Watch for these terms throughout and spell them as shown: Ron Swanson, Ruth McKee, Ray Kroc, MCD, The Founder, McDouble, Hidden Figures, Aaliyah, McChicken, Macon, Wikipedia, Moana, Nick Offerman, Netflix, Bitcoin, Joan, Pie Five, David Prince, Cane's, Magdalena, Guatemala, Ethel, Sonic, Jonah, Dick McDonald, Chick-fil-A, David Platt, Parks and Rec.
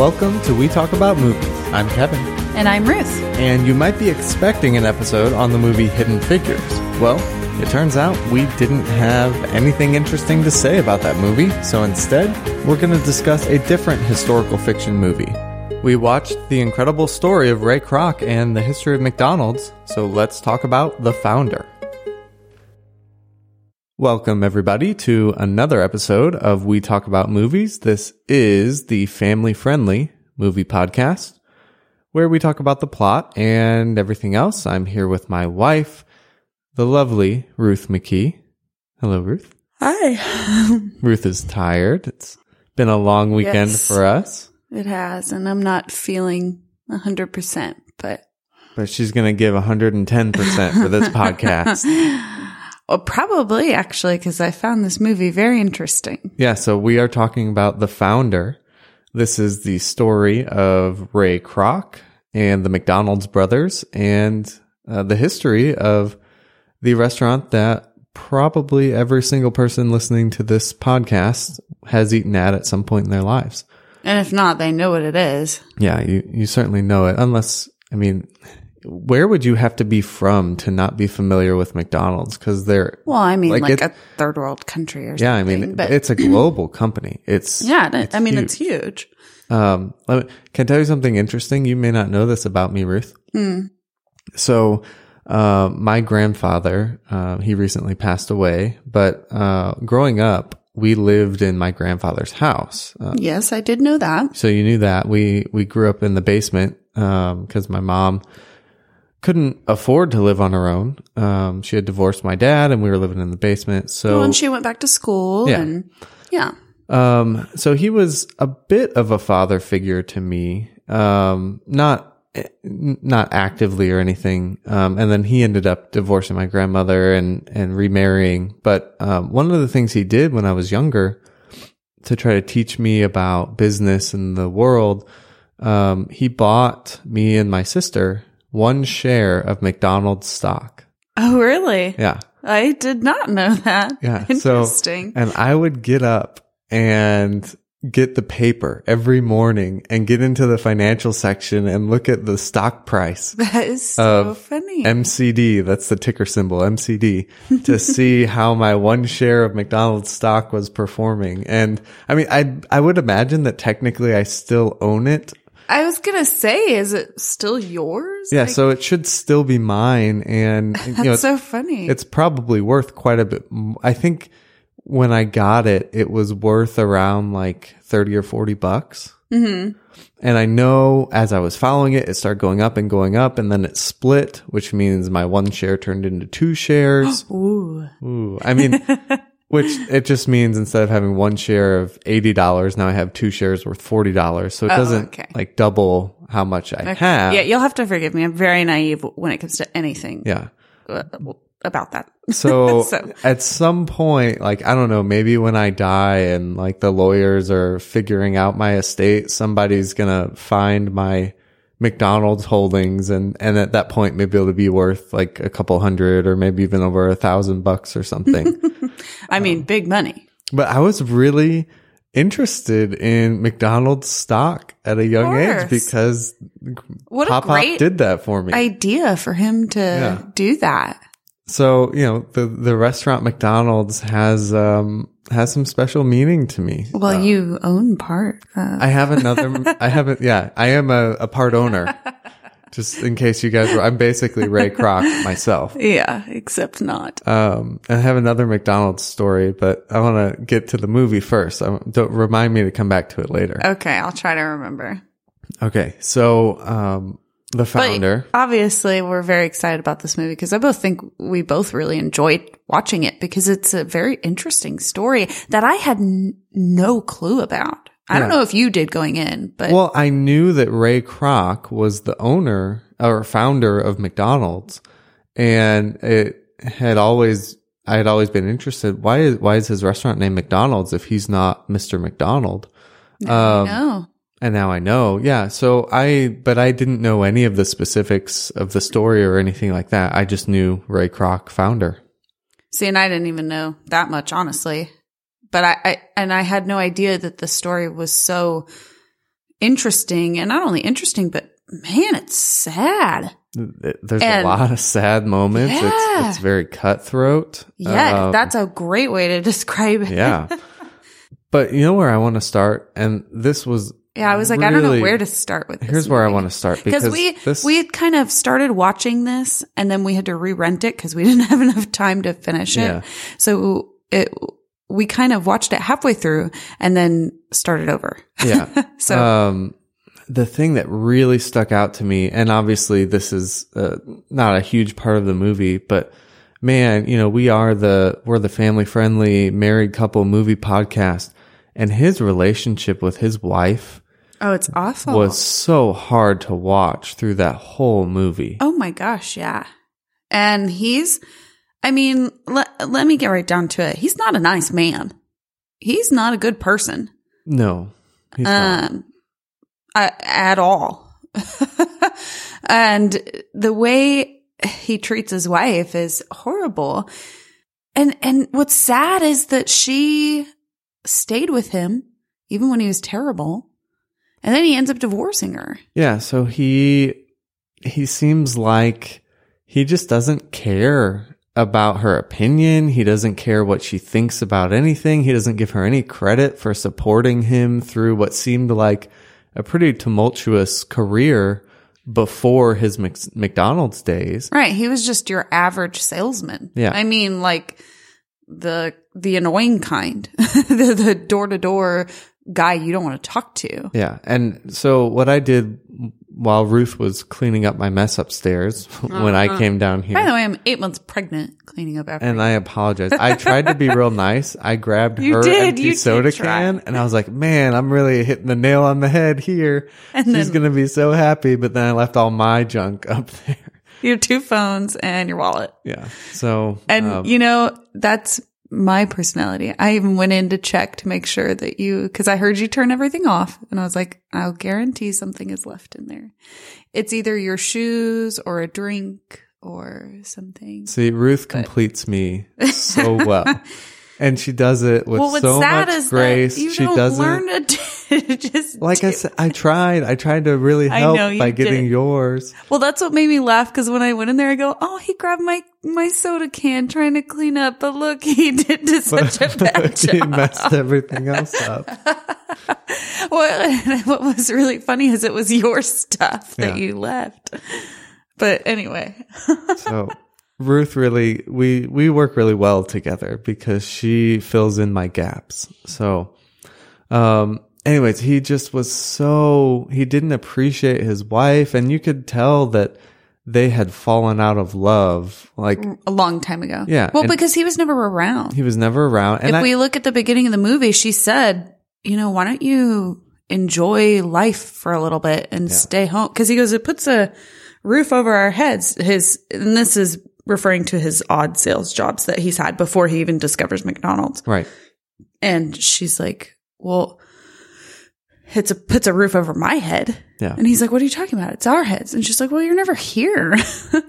Welcome to We Talk About Movies. I'm Kevin. And I'm Ruth. And you might be expecting an episode on the movie Hidden Figures. Well, it turns out we didn't have anything interesting to say about that movie, so instead, we're going to discuss a different historical fiction movie. We watched the incredible story of Ray Kroc and the history of McDonald's, so let's talk about The Founder. Welcome, everybody, to another episode of We Talk About Movies. This is the family-friendly movie podcast where we talk about the plot and everything else. I'm here with my wife, the lovely Ruth McKee. Hello, Ruth. Hi. Ruth is tired. It's been a long weekend for us. It has, and I'm not feeling 100%, But she's going to give 110% for this podcast. Well, probably, actually, because I found this movie very interesting. Yeah, so we are talking about The Founder. This is the story of Ray Kroc and the McDonald's brothers and the history of the restaurant that probably every single person listening to this podcast has eaten at some point in their lives. And if not, they know what it is. Yeah, you certainly know it. Unless, I mean, where would you have to be from to not be familiar with McDonald's? Because they're... Well, I mean, like a third world country or something. Yeah, I mean, but it's a global company. It's... Yeah, it's huge. Can I tell you something interesting? You may not know this about me, Ruth. Mm. So, my grandfather, he recently passed away, but growing up, we lived in my grandfather's house. Yes, I did know that. So you knew that. We grew up in the basement because my mom couldn't afford to live on her own. She had divorced my dad and we were living in the basement. So and she went back to school and yeah. So he was a bit of a father figure to me. Not actively or anything. And then he ended up divorcing my grandmother and remarrying. But, one of the things he did when I was younger to try to teach me about business and the world, he bought me and my sister one share of McDonald's stock. Oh, really? Yeah. I did not know that. Yeah. Interesting. So, and I would get up and get the paper every morning and get into the financial section and look at the stock price. That is so funny. MCD. That's the ticker symbol, MCD, to see how my one share of McDonald's stock was performing. And I mean, I would imagine that technically I still own it. I was going to say, is it still yours? Yeah, so it should still be mine. And that's so funny. It's probably worth quite a bit. I think when I got it, it was worth around like $30 or $40. Mm-hmm. And I know as I was following it, it started going up, and then it split, which means my one share turned into two shares. Ooh. I mean... Which it just means instead of having one share of $80, now I have two shares worth $40. So it doesn't double how much I have. Yeah, you'll have to forgive me. I'm very naive when it comes to anything. Yeah. About that. So at some point, I don't know, maybe when I die and the lawyers are figuring out my estate, somebody's going to find my McDonald's holdings. And at that point, maybe it'll be worth a couple hundred or maybe even over $1,000 or something. I mean, big money. But I was really interested in McDonald's stock at a young age because Pop did that for me. Idea for him to do that. So, the restaurant McDonald's has some special meaning to me. Well, you own part. I am a part owner. Just in case you guys I'm basically Ray Kroc myself. Yeah, except not. I have another McDonald's story, but I want to get to the movie first. Don't remind me to come back to it later. Okay, I'll try to remember. Okay, so The Founder. But obviously, we're very excited about this movie because we both really enjoyed watching it because it's a very interesting story that I had no clue about. I don't know if you did going in, but... Well, I knew that Ray Kroc was the owner or founder of McDonald's, and I had always been interested. Why is his restaurant named McDonald's if he's not Mr. McDonald? Now I know. And now I know. Yeah. So I didn't know any of the specifics of the story or anything like that. I just knew Ray Kroc, founder. See, and I didn't even know that much, honestly. But I had no idea that the story was so interesting, and not only interesting, but man, it's sad. There's a lot of sad moments. Yeah. It's very cutthroat. Yeah, that's a great way to describe it. Yeah. But you know where I want to start? And this was... Yeah, I was like, really, I don't know where to start with this movie. Here's where I want to start. Because we had kind of started watching this, and then we had to re-rent it because we didn't have enough time to finish it. Yeah. So we kind of watched it halfway through and then started over. Yeah. So... the thing that really stuck out to me, and obviously this is not a huge part of the movie, but man, you know, we're the family friendly married couple movie podcast, and his relationship with his wife. Oh, it's awful. Was so hard to watch through that whole movie. Oh my gosh. Yeah. And let me get right down to it. He's not a nice man. He's not a good person. No, he's not. At all. And the way he treats his wife is horrible. And what's sad is that she stayed with him even when he was terrible. And then he ends up divorcing her. Yeah. So he seems like he just doesn't care about her opinion. He doesn't care what she thinks about anything. He doesn't give her any credit for supporting him through what seemed like a pretty tumultuous career before his McDonald's days. Right. He was just your average salesman. Yeah. I mean, like the annoying kind, the door-to-door guy you don't want to talk to. Yeah. And so what I did while Ruth was cleaning up my mess upstairs when I came down here. By the way, I'm 8 months pregnant cleaning up after. And I apologize. I tried to be real nice. I grabbed her empty soda can and I was like, man, I'm really hitting the nail on the head here. And she's going to be so happy. But then I left all my junk up there. Your 2 phones and your wallet. Yeah. So. And that's my personality. I even went in to check to make sure that because I heard you turn everything off, and I was like, I'll guarantee something is left in there. It's either your shoes or a drink or something. See, Ruth completes me so well. And she does it with so much grace. You she doesn't learn to just like do. I said, I tried to really help by getting yours. Well, that's what made me laugh, because when I went in there, I go, "Oh, he grabbed my soda can trying to clean up, but look, he did such a bad job. He messed everything else up." What was really funny is it was your stuff that you left. But anyway, so. Ruth really, we work really well together because she fills in my gaps. So, anyways, he just was he didn't appreciate his wife, and you could tell that they had fallen out of love like a long time ago. Yeah. Well, because he was never around. And if we look at the beginning of the movie, she said, why don't you enjoy life for a little bit and stay home? Because he goes, it puts a roof over our heads. And this is referring to his odd sales jobs that he's had before he even discovers McDonald's. Right. And she's like, well, puts a roof over my head. Yeah. And he's like, what are you talking about? It's our heads. And she's like, well, you're never here.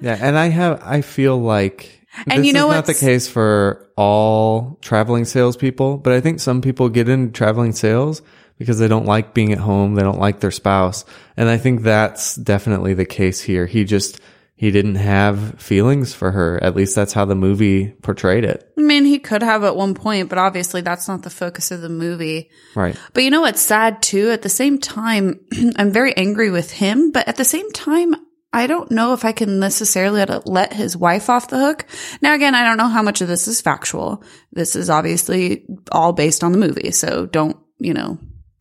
Yeah. And I feel like this is not the case for all traveling salespeople, but I think some people get into traveling sales because they don't like being at home. They don't like their spouse. And I think that's definitely the case here. He didn't have feelings for her. At least that's how the movie portrayed it. I mean, he could have at one point, but obviously that's not the focus of the movie. Right. But you know what's sad too? At the same time, I'm very angry with him, but at the same time, I don't know if I can necessarily let his wife off the hook. Now, again, I don't know how much of this is factual. This is obviously all based on the movie. So don't,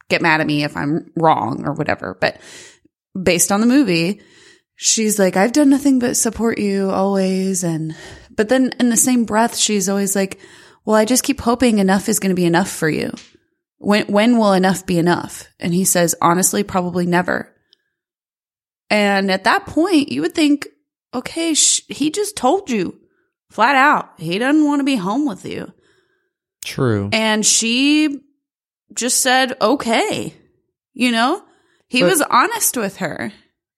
get mad at me if I'm wrong or whatever. But based on the movie, she's like, I've done nothing but support you always. But then in the same breath, she's always like, well, I just keep hoping enough is going to be enough for you. When will enough be enough? And he says, honestly, probably never. And at that point, you would think, okay, he just told you flat out, he doesn't want to be home with you. True. And she just said, okay, he was honest with her.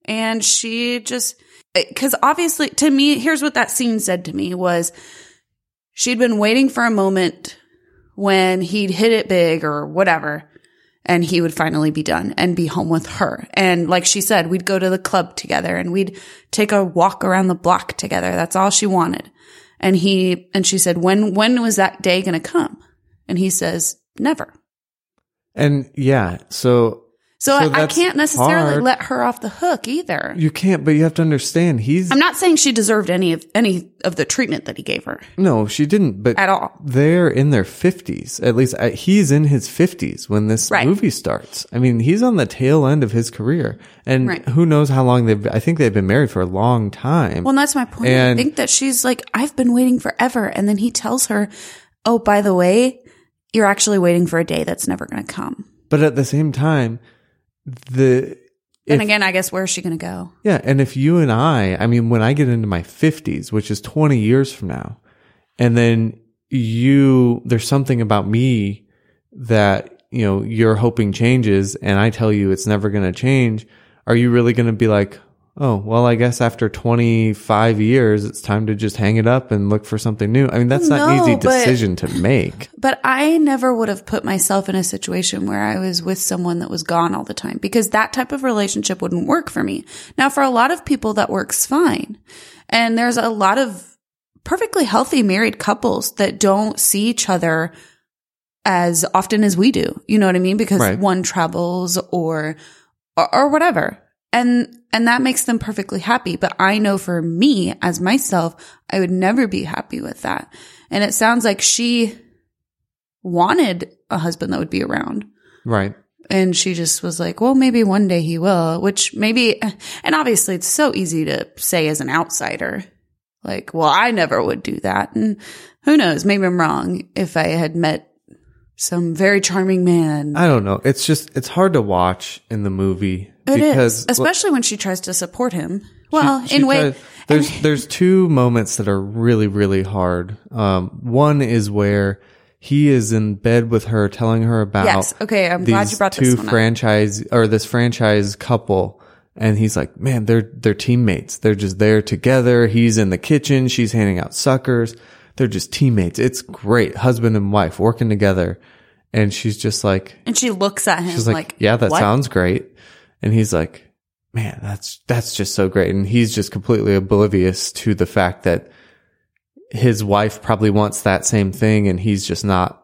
And she just, because obviously to me, here's what that scene said to me was she'd been waiting for a moment when he'd hit it big or whatever. and he would finally be done and be home with her. And like she said, we'd go to the club together and we'd take a walk around the block together. That's all she wanted. And she said, when was that day going to come? And he says, never. And yeah, so I can't necessarily let her off the hook either. You can't, but you have to understand I'm not saying she deserved any of the treatment that he gave her. No, she didn't, but at all. They're in their 50s. At least he's in his 50s when this movie starts. I mean, he's on the tail end of his career. And who knows how long I think they've been married for a long time. Well, and that's my point. And I think that she's like, I've been waiting forever. And then he tells her, oh, by the way, you're actually waiting for a day that's never going to come. But at the same time, again, I guess, where is she going to go? Yeah. And if you and I mean, when I get into my 50s, which is 20 years from now, and then there's something about me that, you know, you're hoping changes, and I tell you it's never going to change. Are you really going to be like, oh, well, I guess after 25 years, it's time to just hang it up and look for something new? I mean, that's not an easy decision to make. But I never would have put myself in a situation where I was with someone that was gone all the time, because that type of relationship wouldn't work for me. Now, for a lot of people, that works fine. And there's a lot of perfectly healthy married couples that don't see each other as often as we do. You know what I mean? Because one travels or whatever. And that makes them perfectly happy. But I know for me, as myself, I would never be happy with that. And it sounds like she wanted a husband that would be around. Right. And she just was like, well, maybe one day he will, which maybe, and obviously it's so easy to say as an outsider, like, well, I never would do that. And who knows? Maybe I'm wrong. If I had met some very charming man. I don't know. It's hard to watch in the movie. It is, especially when she tries to support him. Well, she in ways, there's two moments that are really, really hard. One is where he is in bed with her, telling her about I'm glad you brought this one up. This franchise couple, and he's like, man, they're teammates. They're just there together. He's in the kitchen. She's handing out suckers. They're just teammates. It's great, husband and wife working together. And she's just like, and she looks at him. She's like yeah, that sounds great. And he's like, man, that's just so great. And he's just completely oblivious to the fact that his wife probably wants that same thing. And he's just not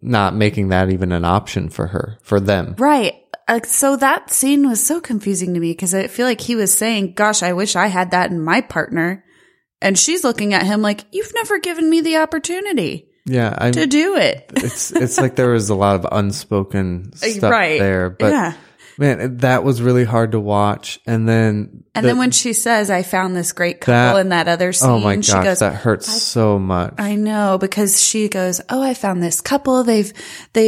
making that even an option for them. Right. So that scene was so confusing to me, because I feel like he was saying, gosh, I wish I had that in my partner. And she's looking at him like, you've never given me the opportunity. Yeah, to do it. It's like there was a lot of unspoken stuff there. But yeah. Man, that was really hard to watch. And then... And then when she says, I found this great couple in that other scene. Oh my gosh, she goes, that hurts so much. I know, because she goes, oh, I found this couple. They'd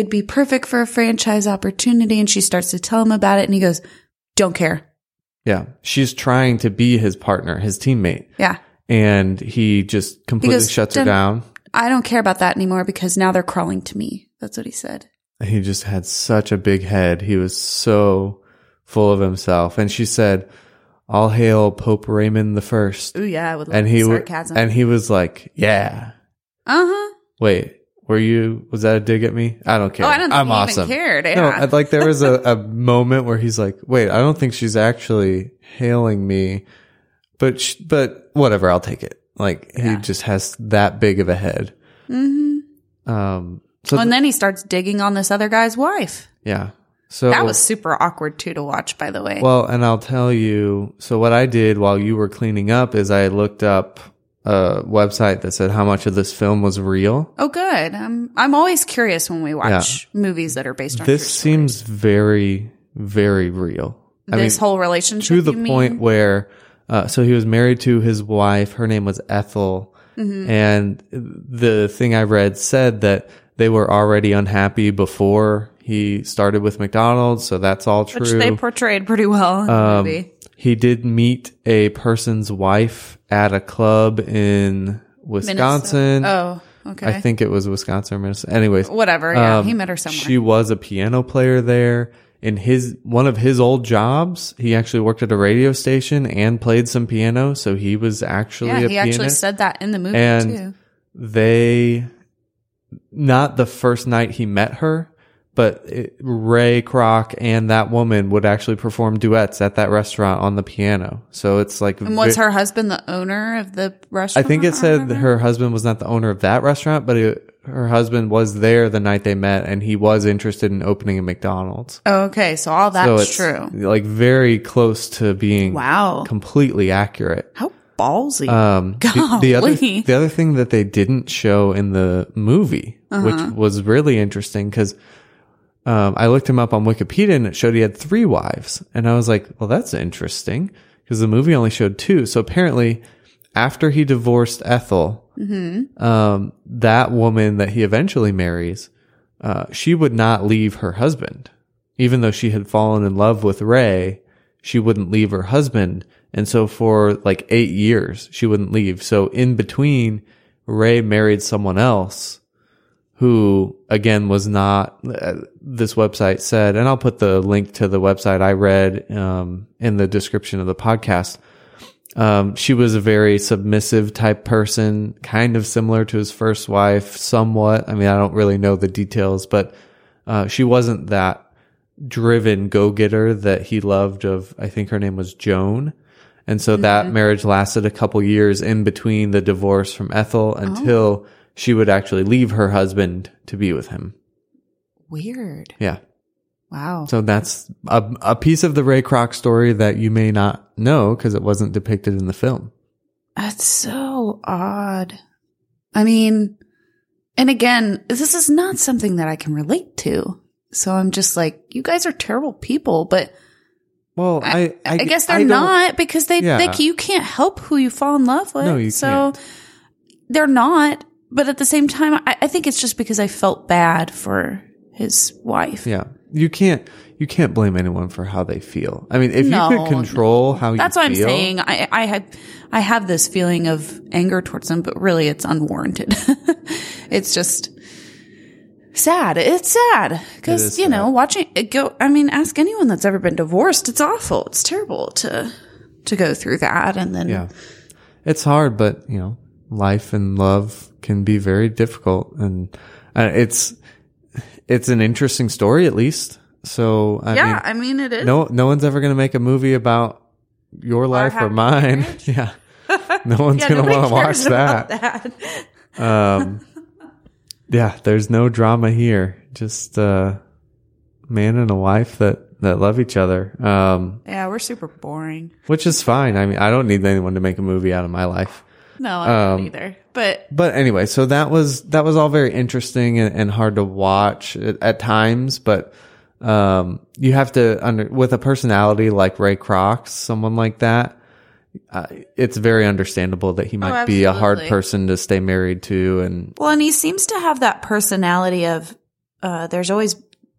be perfect for a franchise opportunity. And she starts to tell him about it. And he goes, don't care. Yeah. She's trying to be his partner, his teammate. Yeah. And he just completely shuts her down. I don't care about that anymore, because now they're crawling to me. That's what he said. He just had such a big head. He was so full of himself. And she said, all hail Pope Raymond the First. Ooh, yeah. With sarcasm. And he was like, yeah. Uh-huh. Wait, was that a dig at me? I don't care. Oh, I don't think I'm awesome. Even cared. Yeah. No, like there was a moment where he's like, wait, I don't think she's actually hailing me, but whatever, I'll take it. Like he just has that big of a head. Mm-hmm. So and then he starts digging on this other guy's wife. Yeah. So that was super awkward too to watch, by the way. Well, and I'll tell you, so what I did while you were cleaning up is I looked up a website that said how much of this film was real. Oh, good. I'm always curious when we watch movies that are based on this seems very, very real. This whole relationship, to the point where, so he was married to his wife. Her name was Ethel. Mm-hmm. And the thing I read said that they were already unhappy before he started with McDonald's, so that's all true. Which they portrayed pretty well in the movie. He did meet a person's wife at a club in Wisconsin. Minnesota. Oh, okay. I think it was Wisconsin or Minnesota. Anyways. Whatever, yeah. He met her somewhere. She was a piano player there. In one of his old jobs, he actually worked at a radio station and played some piano, so he was actually a pianist. Yeah, he actually said that in the movie, too. Not the first night he met her, But Ray Kroc and that woman would actually perform duets at that restaurant on the piano. So it's like... And was her husband the owner of the restaurant? I think it said her husband was not the owner of that restaurant, but her husband was there the night they met, and he was interested in opening a McDonald's. Oh, okay. So all that's true. Like very close to being completely accurate. How ballsy. The other thing that they didn't show in the movie, which was really interesting because... I looked him up on Wikipedia and it showed he had 3 wives. And I was like, well, that's interesting because the movie only showed 2. So apparently after he divorced Ethel, that woman that he eventually marries, she would not leave her husband. Even though she had fallen in love with Ray, she wouldn't leave her husband. And so for like 8 years, she wouldn't leave. So in between, Ray married someone else who, again, was not, this website said, and I'll put the link to the website I read in the description of the podcast. She was a very submissive type person, kind of similar to his first wife, somewhat. I mean, I don't really know the details, but she wasn't that driven go-getter that he loved of, I think her name was Joan. And so that marriage lasted a couple years in between the divorce from Ethel until... she would actually leave her husband to be with him. Weird. Yeah. Wow. So that's a piece of the Ray Kroc story that you may not know because it wasn't depicted in the film. That's so odd. I mean, and again, this is not something that I can relate to. So I'm just like, you guys are terrible people, but... Well, I guess they're not because you can't help who you fall in love with. No, you can't. So they're not. But at the same time, I think it's just because I felt bad for his wife. Yeah. You can't blame anyone for how they feel. I mean, if you could control how you feel. That's what I'm saying. I have this feeling of anger towards them, but really it's unwarranted. It's just sad. It's sad. Because, watching it go, I mean, ask anyone that's ever been divorced. It's awful. It's terrible to go through that. And then. Yeah. It's hard, but, life and love can be very difficult, and it's an interesting story at least. So I mean it is. No one's ever going to make a movie about your life or mine. Marriage. Yeah, no one's going to want to watch that. Yeah, there's no drama here. Just a man and a wife that love each other. Yeah, we're super boring, which is fine. I mean, I don't need anyone to make a movie out of my life. No, I don't either. But anyway, so that was all very interesting and hard to watch at times. But you have to with a personality like Ray Kroc, someone like that, it's very understandable that he might be a hard person to stay married to. And he seems to have that personality of there's always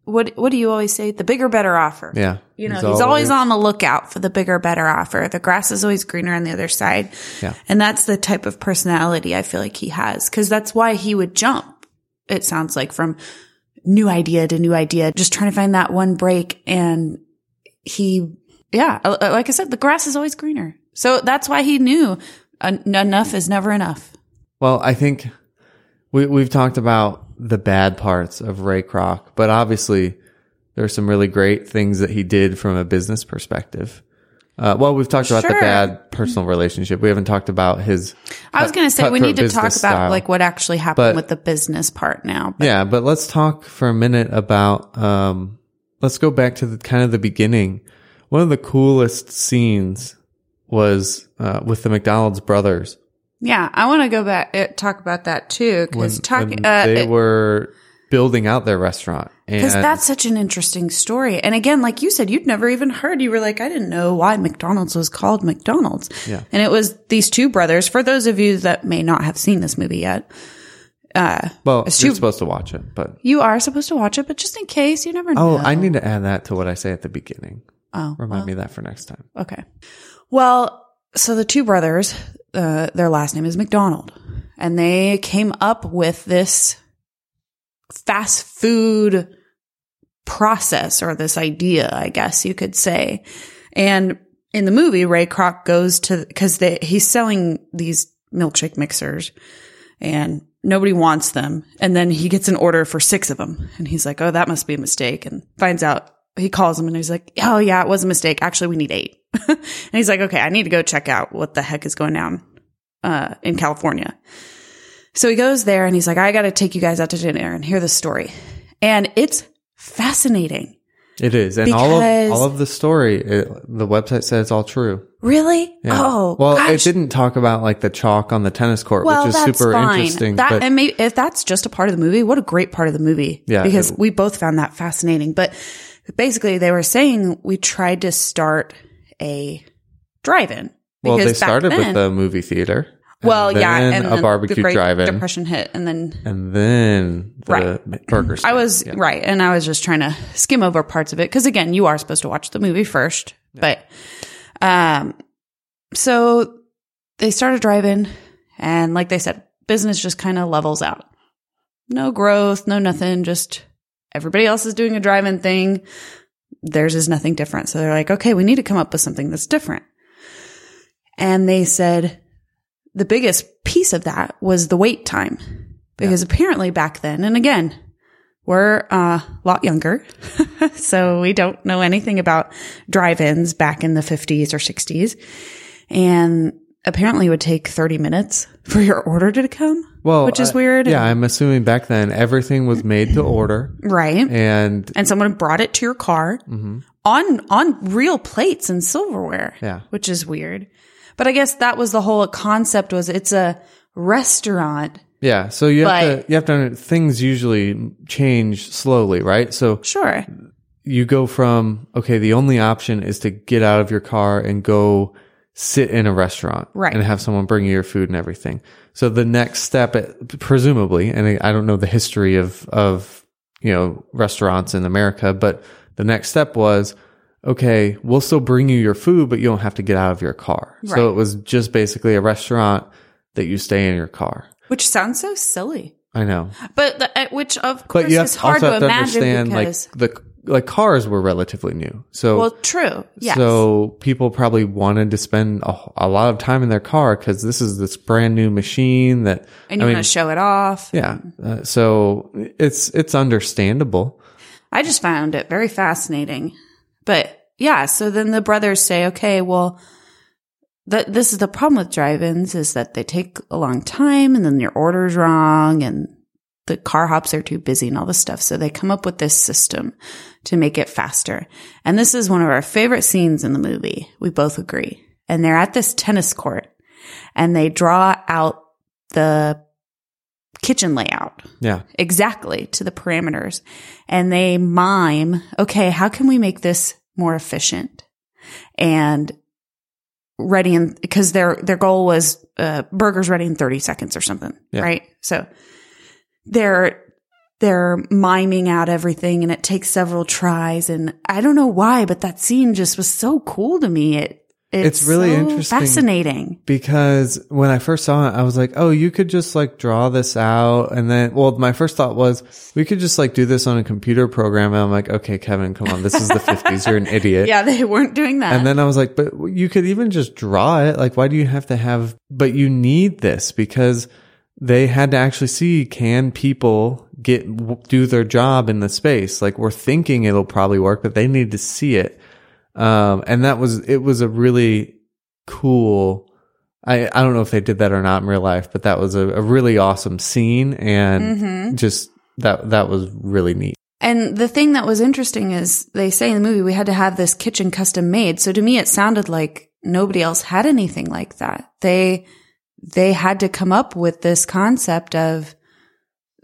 what do you always say? The bigger, better offer. Yeah. He's always on the lookout for the bigger, better offer. The grass is always greener on the other side. Yeah. And that's the type of personality I feel like he has. Cause that's why he would jump. It sounds like from new idea to new idea, just trying to find that one break. And like I said, the grass is always greener. So that's why he knew enough is never enough. Well, I think we've talked about the bad parts of Ray Kroc, but obviously, there are some really great things that he did from a business perspective. We've talked about the bad personal relationship. We haven't talked about his. I was going to say we need to talk about like what actually happened with the business part now. But. Yeah, but let's talk for a minute about. Let's go back to the beginning. One of the coolest scenes was with the McDonald's brothers. Yeah, I want to go back talk about that too because they were building out their restaurant. Because that's such an interesting story. And again, like you said, you'd never even heard. You were like, I didn't know why McDonald's was called McDonald's. Yeah. And it was these two brothers. For those of you that may not have seen this movie yet. You're supposed to watch it. But you are supposed to watch it, but just in case, you never know. Oh, I need to add that to what I say at the beginning. Oh. Remind me of that for next time. Okay. Well, so the two brothers, their last name is McDonald. And they came up with this fast food process or this idea, I guess you could say. And in the movie, Ray Kroc goes to, cause he's selling these milkshake mixers and Nobody wants them. And then he gets an order for 6 of them. And he's like, oh, that must be a mistake. And finds out, he calls him and he's like, oh, yeah, it was a mistake. Actually, we need 8. And he's like, okay, I need to go check out what the heck is going down in California. So he goes there and he's like, I got to take you guys out to dinner and hear the story. And it's fascinating. It is. And all of the story, the website says it's all true. Really? Yeah. Oh, well, gosh. It didn't talk about like the chalk on the tennis court, which is super interesting. That, and maybe if that's just a part of the movie, what a great part of the movie. Yeah, because we both found that fascinating. But basically, they were saying we tried to start a drive-in. Well, they started with the movie theater. Well, yeah, and a barbecue drive-in. Depression hit, and then the burger. I was right, and I was just trying to skim over parts of it because again, you are supposed to watch the movie first, but. So they started driving and like they said, business just kind of levels out. No growth, no nothing, just everybody else is doing a drive-in thing. Theirs is nothing different. So they're like, okay, we need to come up with something that's different. And they said the biggest piece of that was the wait time because apparently back then, and again, we're a lot younger, so we don't know anything about drive-ins back in the 50s or 60s. And apparently it would take 30 minutes for your order to come, which is weird. Yeah, I'm assuming back then everything was made to order. Right. And someone brought it to your car on real plates and silverware, which is weird. But I guess that was the whole concept was it's a restaurant. Yeah, so you have to things usually change slowly, right? So sure. You go from okay, the only option is to get out of your car and go sit in a restaurant and have someone bring you your food and everything. So the next step presumably, and I don't know the history of you know, restaurants in America, but the next step was okay, we'll still bring you your food, but you don't have to get out of your car. Right. So it was just basically a restaurant that you stay in your car. Which sounds so silly. I know, but which of course is hard to imagine because like cars were relatively new. So true. Yes. So people probably wanted to spend a lot of time in their car because this is this brand new machine that and you want to show it off. Yeah. So it's understandable. I just found it very fascinating, but yeah. So then the brothers say, okay, well. This is the problem with drive-ins is that they take a long time and then your order's wrong and the car hops are too busy and all this stuff. So they come up with this system to make it faster. And this is one of our favorite scenes in the movie. We both agree. And they're at this tennis court and they draw out the kitchen layout. Yeah. Exactly to the parameters. And they mime, okay, how can we make this more efficient? And ready in because their goal was burgers ready in 30 seconds or something, right? So they're miming out everything, and it takes several tries. And I don't know why, but that scene just was so cool to me. It's really so interesting, fascinating. Because when I first saw it, I was like, oh, you could just like draw this out, and then my first thought was we could just like do this on a computer program. And I'm like, okay, Kevin, come on, this is the 50s, you're an idiot. Yeah, they weren't doing that. And then I was like, but you could even just draw it. Like, why do you have to have? But you need this because they had to actually see can people do their job in the space. Like we're thinking it'll probably work, but they need to see it. And it was a really cool, I don't know if they did that or not in real life, but that was a really awesome scene and just that was really neat. And the thing that was interesting is they say in the movie, we had to have this kitchen custom made. So to me, it sounded like nobody else had anything like that. They had to come up with this concept of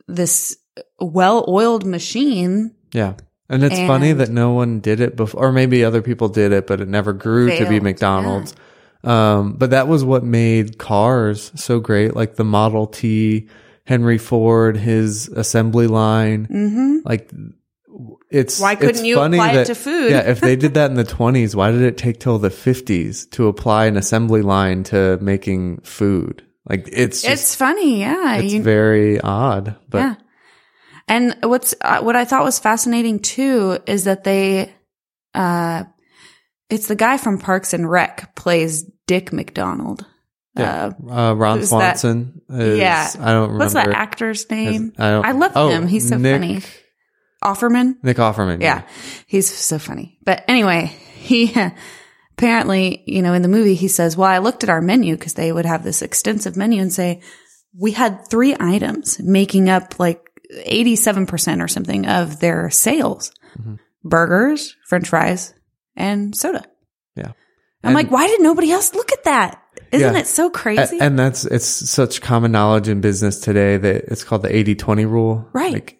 this well-oiled machine. Yeah. And it's funny that no one did it before, or maybe other people did it, but it never grew to be McDonald's. Yeah. But that was what made cars so great, like the Model T, Henry Ford, his assembly line. Mm-hmm. Like, why couldn't you apply it to food? Yeah, if they did that in the 20s, why did it take till the 50s to apply an assembly line to making food? Like, it's funny, yeah. It's very odd, but. Yeah. And what I thought was fascinating too is that it's the guy from Parks and Rec plays Dick McDonald, Yeah. Ron Swanson. I don't remember. What's that actor's name? I love him. He's so funny. Nick Offerman. Yeah. He's so funny. But anyway, he apparently, you know, in the movie, he says, well, I looked at our menu because they would have this extensive menu and say, we had 3 items making up like 87% or something of their sales. Mm-hmm. Burgers, french fries, and soda. Yeah. I'm like, why did nobody else look at that? Isn't it so crazy? And it's such common knowledge in business today that it's called the 80-20 rule. Right. Like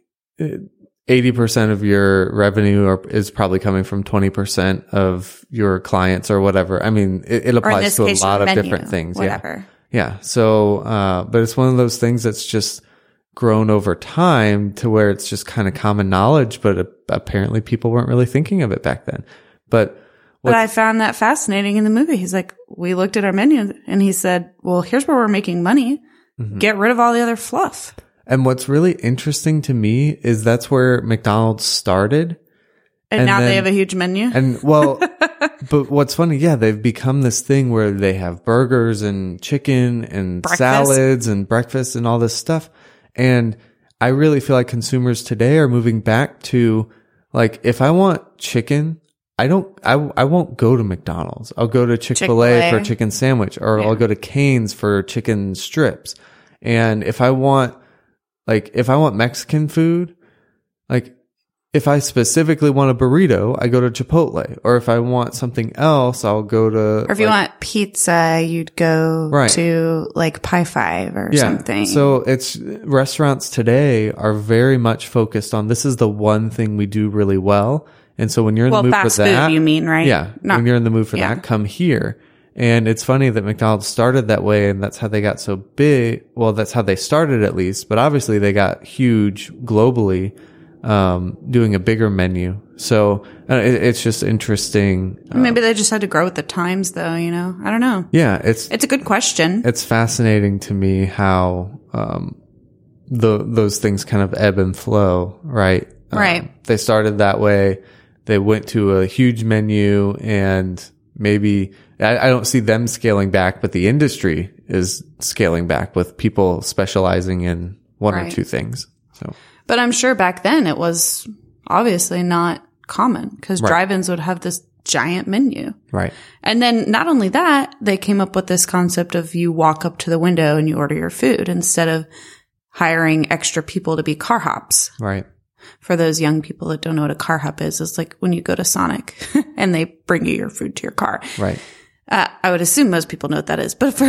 80% of your revenue is probably coming from 20% of your clients or whatever. I mean, it applies to a lot of different things. Whatever. Yeah. So, but it's one of those things that's just grown over time to where it's just kind of common knowledge, but apparently people weren't really thinking of it back then. But I found that fascinating in the movie. He's like, we looked at our menu and he said, well, here's where we're making money. Mm-hmm. Get rid of all the other fluff. And what's really interesting to me is that's where McDonald's started. And now they have a huge menu. And well, but what's funny, they've become this thing where they have burgers and chicken and salads and breakfast and all this stuff. And I really feel like consumers today are moving back to, like, if I want chicken, I won't go to McDonald's. I'll go to Chick-fil-A for a chicken sandwich, or I'll go to Cane's for chicken strips. And if I want Mexican food, like, if I specifically want a burrito, I go to Chipotle. Or if I want something else, I'll go to... Or if you want pizza, you'd go to like Pie Five or something. So it's restaurants today are very much focused on this is the one thing we do really well. And so when you're in the mood for that... Well, fast food you mean, right? Yeah. When you're in the mood for that, come here. And it's funny that McDonald's started that way, and that's how they got so big. Well, that's how they started at least. But obviously they got huge globally... doing a bigger menu. So it's just interesting. Maybe they just had to grow with the times though, you know? I don't know. Yeah. It's a good question. It's fascinating to me how, those things kind of ebb and flow, right? Right. They started that way. They went to a huge menu, and maybe I don't see them scaling back, but the industry is scaling back with people specializing in one or two things. So. But I'm sure back then it was obviously not common, because drive-ins would have this giant menu. Right. And then not only that, they came up with this concept of you walk up to the window and you order your food instead of hiring extra people to be car hops. Right. For those young people that don't know what a car hop is, it's like when you go to Sonic and they bring you your food to your car. Right. I would assume most people know what that is. But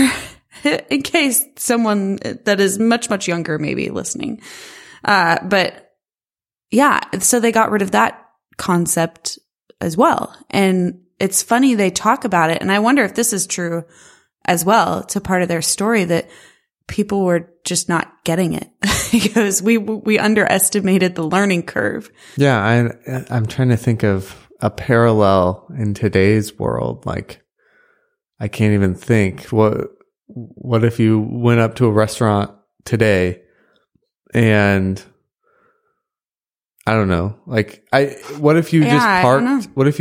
in case someone that is much, much younger may be listening. But yeah, so they got rid of that concept as well. And it's funny they talk about it. And I wonder if this is true as well. It's a part of their story that people were just not getting it because we underestimated the learning curve. Yeah. I'm trying to think of a parallel in today's world. Like, I can't even think. What if you went up to a restaurant today? And I don't know, like, what if you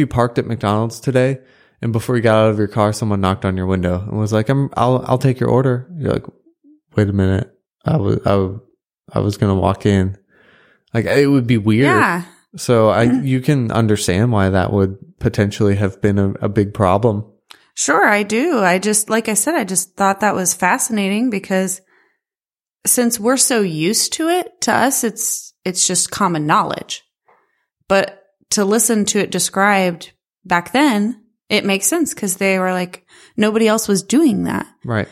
parked at McDonald's today, and before you got out of your car, someone knocked on your window and was like, I'll take your order. You're like, wait a minute. I was going to walk in. Like, it would be weird. Yeah. So you can understand why that would potentially have been a big problem. Sure. I do. I just thought that was fascinating because since we're so used to it, to us, it's just common knowledge. But to listen to it described back then, it makes sense because they were like, nobody else was doing that. Right.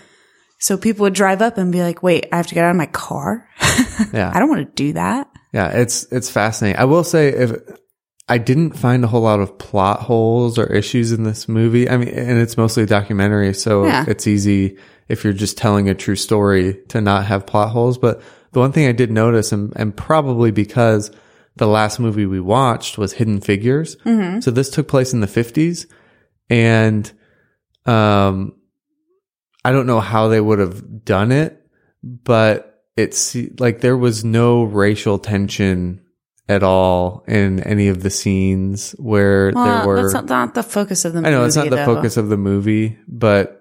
So people would drive up and be like, wait, I have to get out of my car? Yeah. I don't want to do that. Yeah. It's fascinating. I will say, if I didn't find a whole lot of plot holes or issues in this movie. I mean, and it's mostly a documentary, so it's easy if you're just telling a true story to not have plot holes. But the one thing I did notice, and probably because the last movie we watched was Hidden Figures. Mm-hmm. So this took place in the 50s, and I don't know how they would have done it, but it's like there was no racial tension at all in any of the scenes where there were... That's not the focus of the movie, I know, it's not the focus of the movie, but...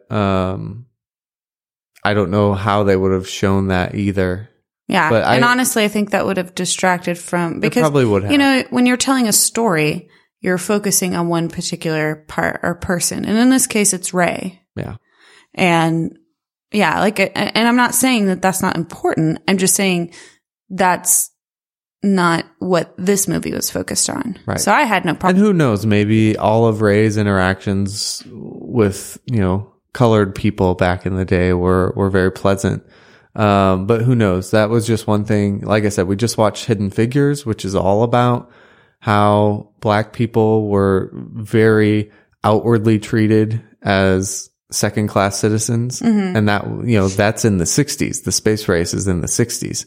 I don't know how they would have shown that either. Yeah. But and honestly, I think that would have distracted from, because, it probably would have. You know, when you're telling a story, you're focusing on one particular part or person. And in this case, it's Ray. Yeah. And yeah, like, and I'm not saying that that's not important. I'm just saying that's not what this movie was focused on. Right. So I had no problem. And who knows, maybe all of Ray's interactions with, you know, colored people back in the day were very pleasant. But who knows? That was just one thing. Like I said, we just watched Hidden Figures, which is all about how black people were very outwardly treated as second class citizens. Mm-hmm. And that, you know, that's in the 60s. The space race is in the 60s.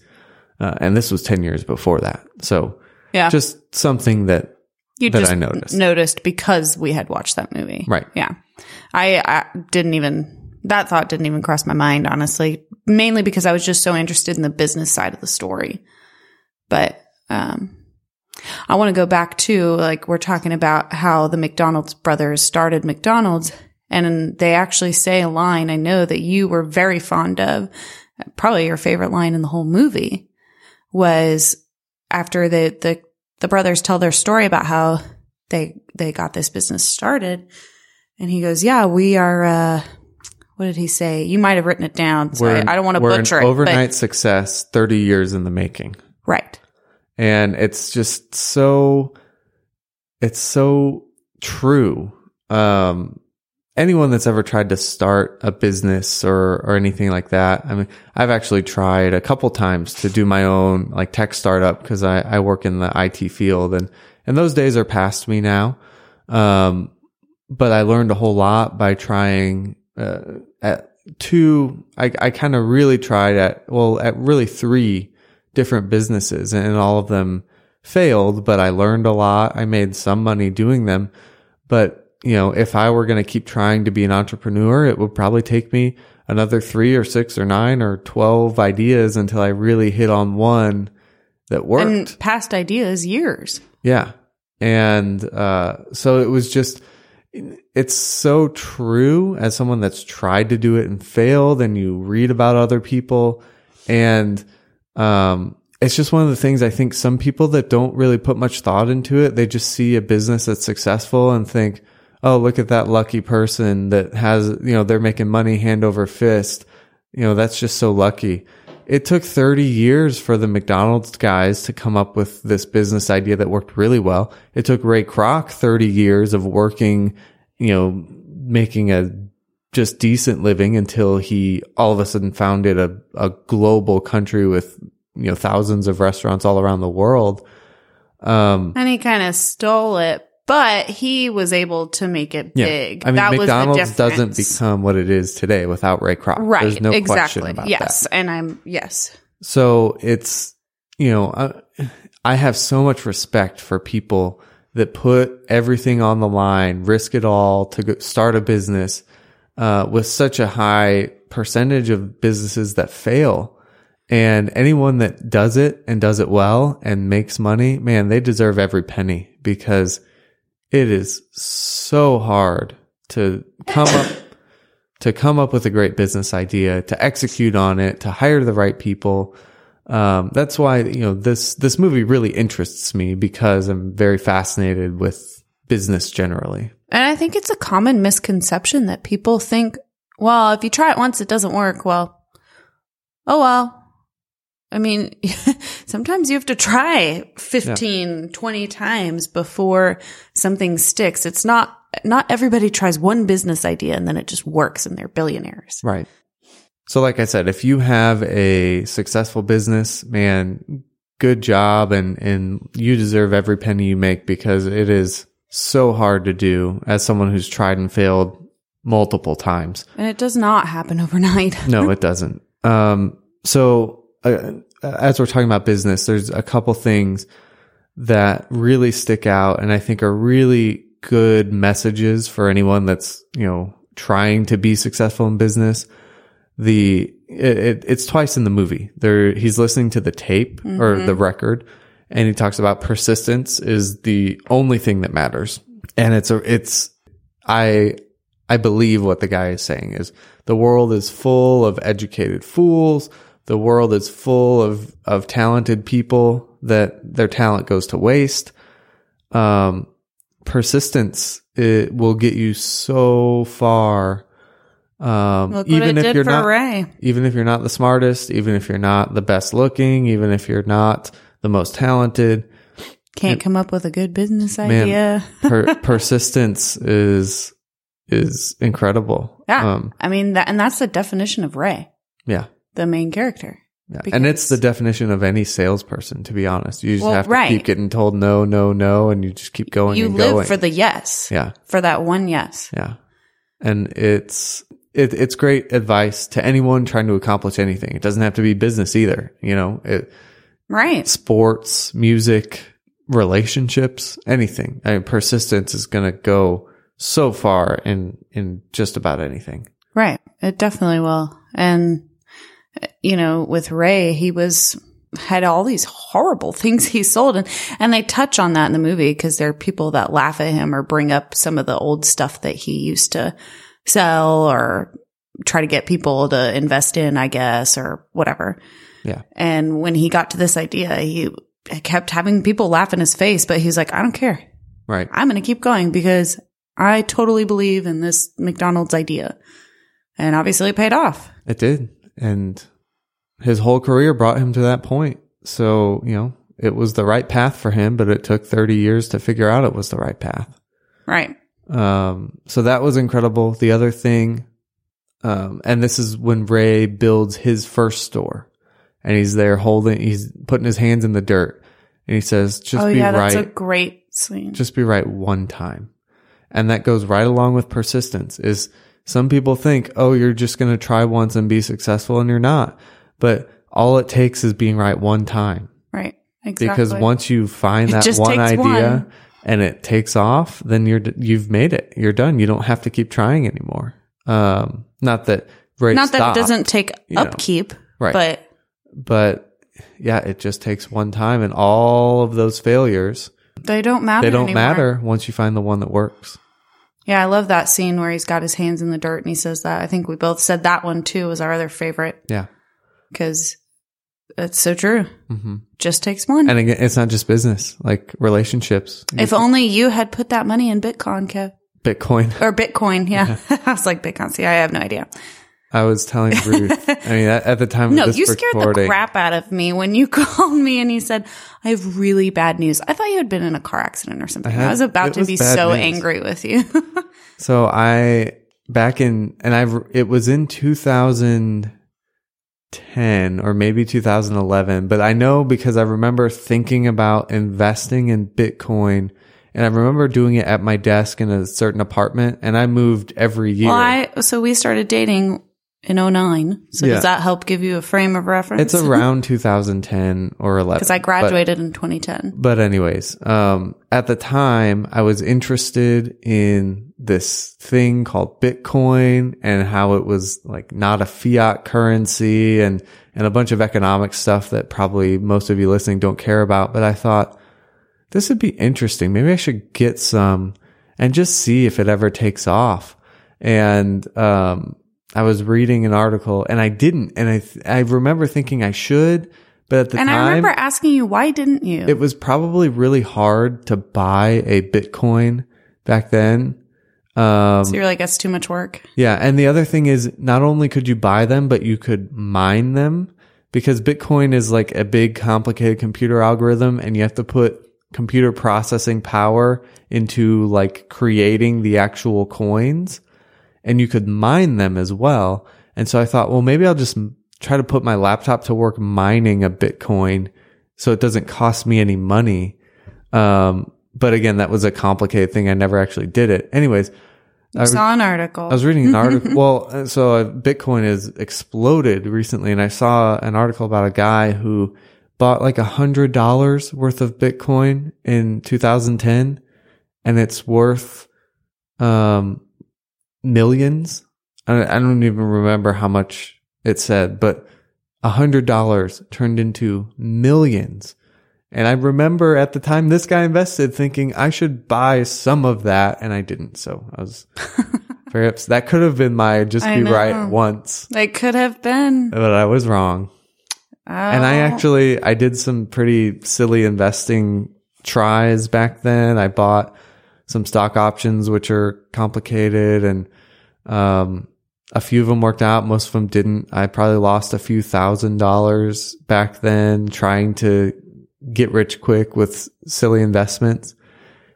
And this was 10 years before that. So yeah, just something that I noticed. Noticed because we had watched that movie. Right. Yeah. I didn't even, that thought didn't even cross my mind, honestly, mainly because I was just so interested in the business side of the story. But, I want to go back to, like, we're talking about how the McDonald's brothers started McDonald's, and they actually say a line I know that you were very fond of, probably your favorite line in the whole movie, was after the brothers tell their story about how they got this business started, and he goes, yeah, we are, what did he say? You might have written it down, so I don't want to butcher it. We're an overnight success, 30 years in the making. Right. And it's just so, it's so true. Anyone that's ever tried to start a business or anything like that. I mean, I've actually tried a couple times to do my own, like, tech startup, because I work in the IT field, and those days are past me now. But I learned a whole lot by trying, at three different businesses, and all of them failed, but I learned a lot. I made some money doing them, but, you know, if I were going to keep trying to be an entrepreneur, it would probably take me another 3 or 6 or 9 or 12 ideas until I really hit on one that worked. And past ideas, years. Yeah. And, so it was just, it's so true as someone that's tried to do it and failed, and you read about other people, and, it's just one of the things I think some people that don't really put much thought into it, they just see a business that's successful and think, oh, look at that lucky person that has, you know, they're making money hand over fist. You know, that's just so lucky. It took 30 years for the McDonald's guys to come up with this business idea that worked really well. It took Ray Kroc 30 years of working, you know, making a just decent living until he all of a sudden founded a global country with, you know, thousands of restaurants all around the world. And he kind of stole it, but he was able to make it big. I mean, that McDonald's was the difference. Doesn't become what it is today without Ray Kroc. Right. There's no question about that. Yes. So it's, you know, I have so much respect for people that put everything on the line, risk it all to start a business, with such a high percentage of businesses that fail. And anyone that does it and does it well and makes money, man, they deserve every penny, because it is so hard to come up with a great business idea, to execute on it, to hire the right people. That's why, you know, this movie really interests me, because I'm very fascinated with business generally. And I think it's a common misconception that people think, well, if you try it once, it doesn't work. Well, oh well. I mean, sometimes you have to try 15, 20 times before something sticks. It's not everybody tries one business idea and then it just works and they're billionaires. Right. So like I said, if you have a successful business, man, good job. And you deserve every penny you make, because it is so hard to do as someone who's tried and failed multiple times. And it does not happen overnight. No, it doesn't. So as we're talking about business, there's a couple things that really stick out and I think are really good messages for anyone that's, you know, trying to be successful in business. It's twice in the movie. He's listening to the tape or the record. And he talks about persistence is the only thing that matters. And it's I believe what the guy is saying is the world is full of educated fools. The world is full of talented people that their talent goes to waste. Persistence, it will get you so far. Even if you're not the smartest, even if you're not the best looking, even if you're not the most talented, come up with a good business idea. Persistence is incredible. Yeah, I mean, and that's the definition of Ray. Yeah, the main character. Yeah. And it's the definition of any salesperson, to be honest. You just have to keep getting told no, and you just keep going. You live for the yes. Yeah, for that one yes. Yeah, and it's great advice to anyone trying to accomplish anything. It doesn't have to be business either, you know. Right. Sports, music, relationships, anything. I mean, persistence is going to go so far in just about anything. Right. It definitely will. And you know, with Ray, he had all these horrible things he sold, and they touch on that in the movie because there are people that laugh at him or bring up some of the old stuff that he used to sell or try to get people to invest in, I guess, or whatever. Yeah. And when he got to this idea, he kept having people laugh in his face, but he's like, I don't care. Right. I'm going to keep going because I totally believe in this McDonald's idea. And obviously it paid off. It did. And his whole career brought him to that point. So, you know, it was the right path for him, but it took 30 years to figure out it was the right path. Right. So that was incredible. The other thing, and this is when Ray builds his first store, and he's there he's putting his hands in the dirt, and he says, that's a great scene. Just be right one time. And that goes right along with persistence. Is some people think, oh, you're just going to try once and be successful, and you're not. But all it takes is being right one time. Right. Exactly. Because once you find that one idea and it takes off, then you've made it. You're done. You don't have to keep trying anymore. Not that Ray stopped. Not that it doesn't take upkeep. Right. But yeah, it just takes one time, and all of those failures, they don't matter. They don't matter once you find the one that works. Yeah, I love that scene where he's got his hands in the dirt and he says that. I think we both said that one too was our other favorite. Yeah. Because that's so true. Mm-hmm. Just takes one. And again, it's not just business, like relationships. If only you had put that money in Bitcoin, Kev. Bitcoin. Or Bitcoin, yeah. I was like, Bitcoin, see, I have no idea. I was telling Ruth, I mean, at the time of this recording. No, you scared the crap out of me when you called me and you said, I have really bad news. I thought you had been in a car accident or something. I was about to be so angry with you. So it was in 2010 or maybe 2011, but I know because I remember thinking about investing in Bitcoin. And I remember doing it at my desk in a certain apartment, and I moved every year. Well, so we started dating in 2009. So yeah. Does that help give you a frame of reference? It's around 2010 or 11. Because I graduated in 2010. But anyways, at the time, I was interested in this thing called Bitcoin and how it was like not a fiat currency and a bunch of economic stuff that probably most of you listening don't care about. But I thought, this would be interesting. Maybe I should get some and just see if it ever takes off. And I was reading an article, and I didn't. And I remember thinking I should, but at the time... And I remember asking you, why didn't you? It was probably really hard to buy a Bitcoin back then. So you're like, that's too much work. Yeah. And the other thing is, not only could you buy them, but you could mine them. Because Bitcoin is like a big, complicated computer algorithm, and you have to put computer processing power into like creating the actual coins, and you could mine them as well. And so I thought, well, maybe I'll just try to put my laptop to work mining a Bitcoin so it doesn't cost me any money. But again, that was a complicated thing. I never actually did it. Anyways, I saw an article. I was reading an article. Well, so Bitcoin has exploded recently, and I saw an article about a guy who bought like $100 worth of Bitcoin in 2010, and it's worth millions. I don't even remember how much it said, but $100 turned into millions. And I remember at the time this guy invested thinking I should buy some of that, and I didn't. So I was Perhaps that could have been my just be right once. It could have been. But I was wrong. Oh. And I did some pretty silly investing tries back then. I bought some stock options, which are complicated, and a few of them worked out. Most of them didn't. I probably lost a few $1,000s back then trying to get rich quick with silly investments.